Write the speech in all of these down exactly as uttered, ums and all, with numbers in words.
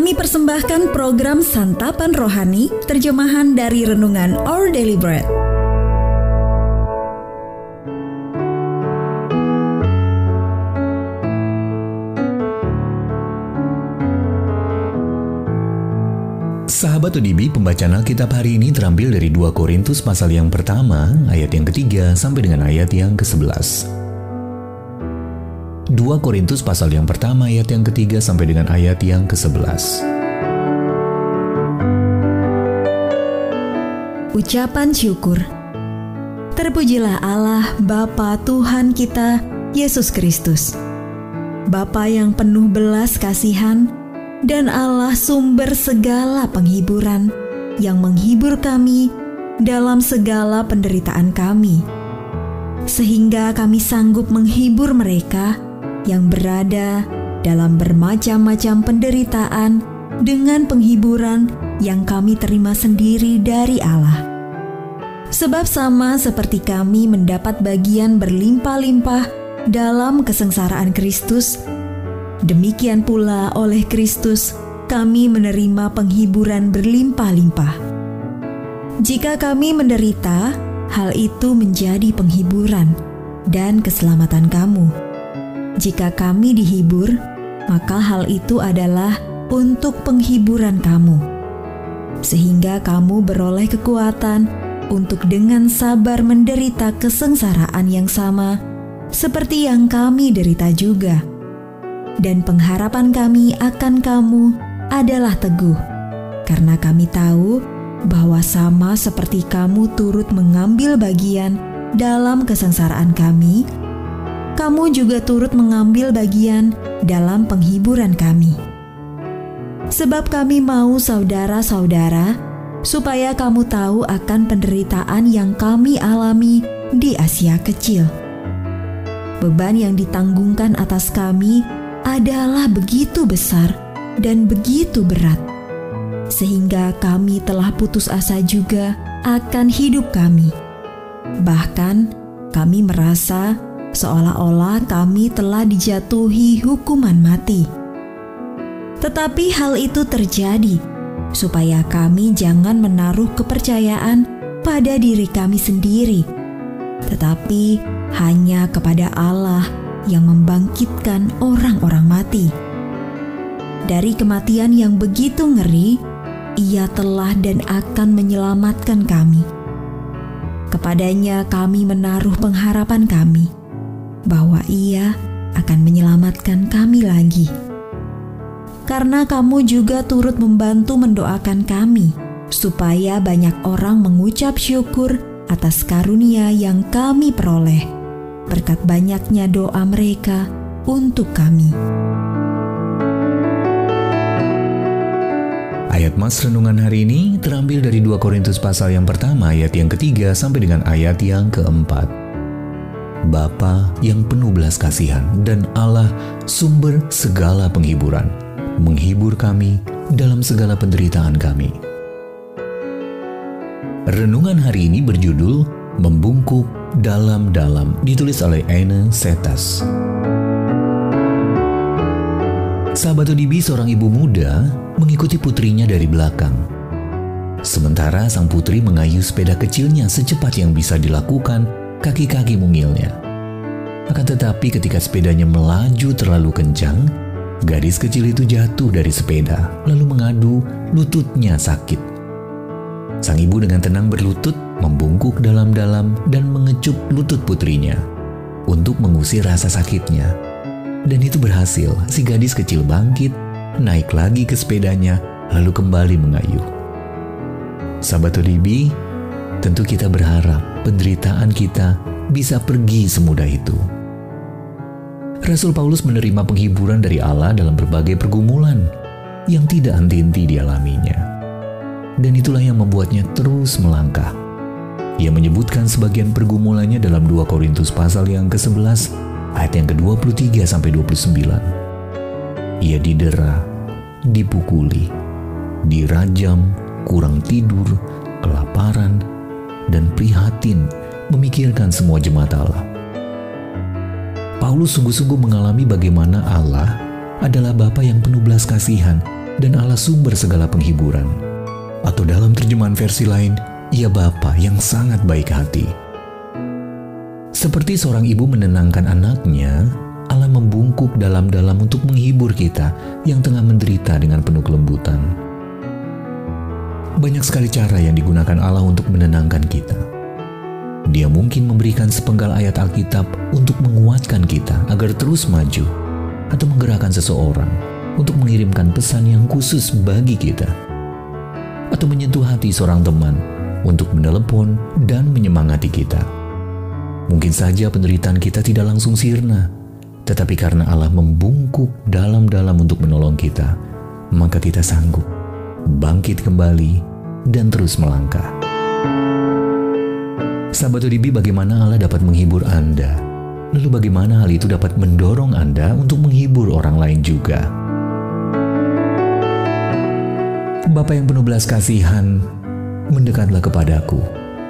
Kami persembahkan program Santapan Rohani, terjemahan dari renungan Our Daily Bread. Sabatulibi, pembacaan Alkitab hari ini terambil dari dua Korintus pasal yang pertama, ayat yang ketiga sampai dengan ayat yang kesebelas. dua Korintus pasal yang pertama ayat yang ketiga sampai dengan ayat yang kesebelas. Ucapan syukur. Terpujilah Allah Bapa Tuhan kita Yesus Kristus, Bapa yang penuh belas kasihan dan Allah sumber segala penghiburan, yang menghibur kami dalam segala penderitaan kami, sehingga kami sanggup menghibur mereka yang berada dalam bermacam-macam penderitaan dengan penghiburan yang kami terima sendiri dari Allah. Sebab sama seperti kami mendapat bagian berlimpah-limpah dalam kesengsaraan Kristus, demikian pula oleh Kristus kami menerima penghiburan berlimpah-limpah. Jika kami menderita, hal itu menjadi penghiburan dan keselamatan kamu. Jika kami dihibur, maka hal itu adalah untuk penghiburan kamu, sehingga kamu beroleh kekuatan untuk dengan sabar menderita kesengsaraan yang sama seperti yang kami derita juga. Dan pengharapan kami akan kamu adalah teguh, karena kami tahu bahwa sama seperti kamu turut mengambil bagian dalam kesengsaraan kami, kamu juga turut mengambil bagian dalam penghiburan kami. Sebab kami mau saudara-saudara, supaya kamu tahu akan penderitaan yang kami alami di Asia Kecil. Beban yang ditanggungkan atas kami adalah begitu besar dan begitu berat, sehingga kami telah putus asa juga akan hidup kami. Bahkan kami merasa seolah-olah kami telah dijatuhi hukuman mati. Tetapi hal itu terjadi supaya kami jangan menaruh kepercayaan pada diri kami sendiri, tetapi hanya kepada Allah yang membangkitkan orang-orang mati. Dari kematian yang begitu ngeri, Ia telah dan akan menyelamatkan kami. Kepadanya kami menaruh pengharapan kami bahwa Ia akan menyelamatkan kami lagi. Karena kamu juga turut membantu mendoakan kami, supaya banyak orang mengucap syukur atas karunia yang kami peroleh, berkat banyaknya doa mereka untuk kami. Ayat mas renungan hari ini terambil dari dua Korintus pasal yang pertama ayat yang ketiga sampai dengan ayat yang keempat. Bapa yang penuh belas kasihan dan Allah sumber segala penghiburan, menghibur kami dalam segala penderitaan kami. Renungan hari ini berjudul Membungkuk Dalam-Dalam, ditulis oleh Ana Setas. Sabatulibi, seorang ibu muda, mengikuti putrinya dari belakang. Sementara sang putri mengayuh sepeda kecilnya secepat yang bisa dilakukan kaki-kaki mungilnya. Akan tetapi ketika sepedanya melaju terlalu kencang, gadis kecil itu jatuh dari sepeda, lalu mengadu lututnya sakit. Sang ibu dengan tenang berlutut, membungkuk dalam-dalam dan mengecup lutut putrinya untuk mengusir rasa sakitnya. Dan itu berhasil, si gadis kecil bangkit, naik lagi ke sepedanya, lalu kembali mengayuh. Sabatulibi, tentu kita berharap penderitaan kita bisa pergi semudah itu. Rasul Paulus menerima penghiburan dari Allah dalam berbagai pergumulan yang tidak henti-henti dialaminya. Dan itulah yang membuatnya terus melangkah. Ia menyebutkan sebagian pergumulannya dalam dua Korintus pasal yang kesebelas ayat yang kedua puluh tiga sampai dua puluh sembilan. Ia didera, dipukuli, dirajam, kurang tidur, kelaparan, dan prihatin memikirkan semua jemaat Allah. Paulus sungguh-sungguh mengalami bagaimana Allah adalah Bapa yang penuh belas kasihan dan Allah sumber segala penghiburan. Atau dalam terjemahan versi lain, Ia Bapa yang sangat baik hati. Seperti seorang ibu menenangkan anaknya, Allah membungkuk dalam-dalam untuk menghibur kita yang tengah menderita dengan penuh kelembutan. Banyak sekali cara yang digunakan Allah untuk menenangkan kita. Dia mungkin memberikan sepenggal ayat Alkitab untuk menguatkan kita agar terus maju, atau menggerakkan seseorang untuk mengirimkan pesan yang khusus bagi kita, atau menyentuh hati seorang teman untuk menelepon dan menyemangati kita. Mungkin saja penderitaan kita tidak langsung sirna, tetapi karena Allah membungkuk dalam-dalam untuk menolong kita, maka kita sanggup bangkit kembali dan terus melangkah. Sabatulibi, bagaimana Allah dapat menghibur Anda? Lalu bagaimana hal itu dapat mendorong Anda untuk menghibur orang lain juga? Bapa yang penuh belas kasihan, mendekatlah kepadaku,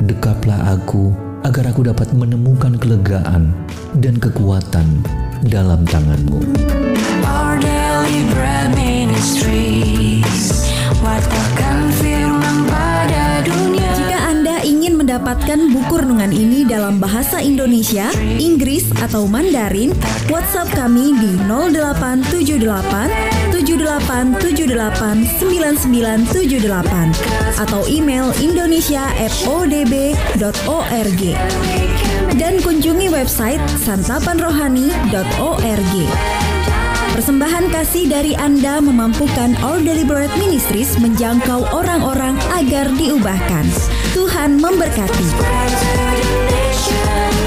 dekaplah aku, agar aku dapat menemukan kelegaan dan kekuatan dalam tanganmu. Our Daily Bread Ministries, watakkan firman pada dunia. Jika Anda ingin mendapatkan buku renungan ini dalam bahasa Indonesia, Inggris, atau Mandarin, WhatsApp kami di nol delapan tujuh delapan tujuh delapan tujuh delapan sembilan sembilan tujuh delapan atau email indonesia at all deliberate dot org. Dan kunjungi website santapan rohani dot org. Persembahan kasih dari Anda memampukan All Deliberate Ministries menjangkau orang-orang agar diubahkan. Tuhan memberkati.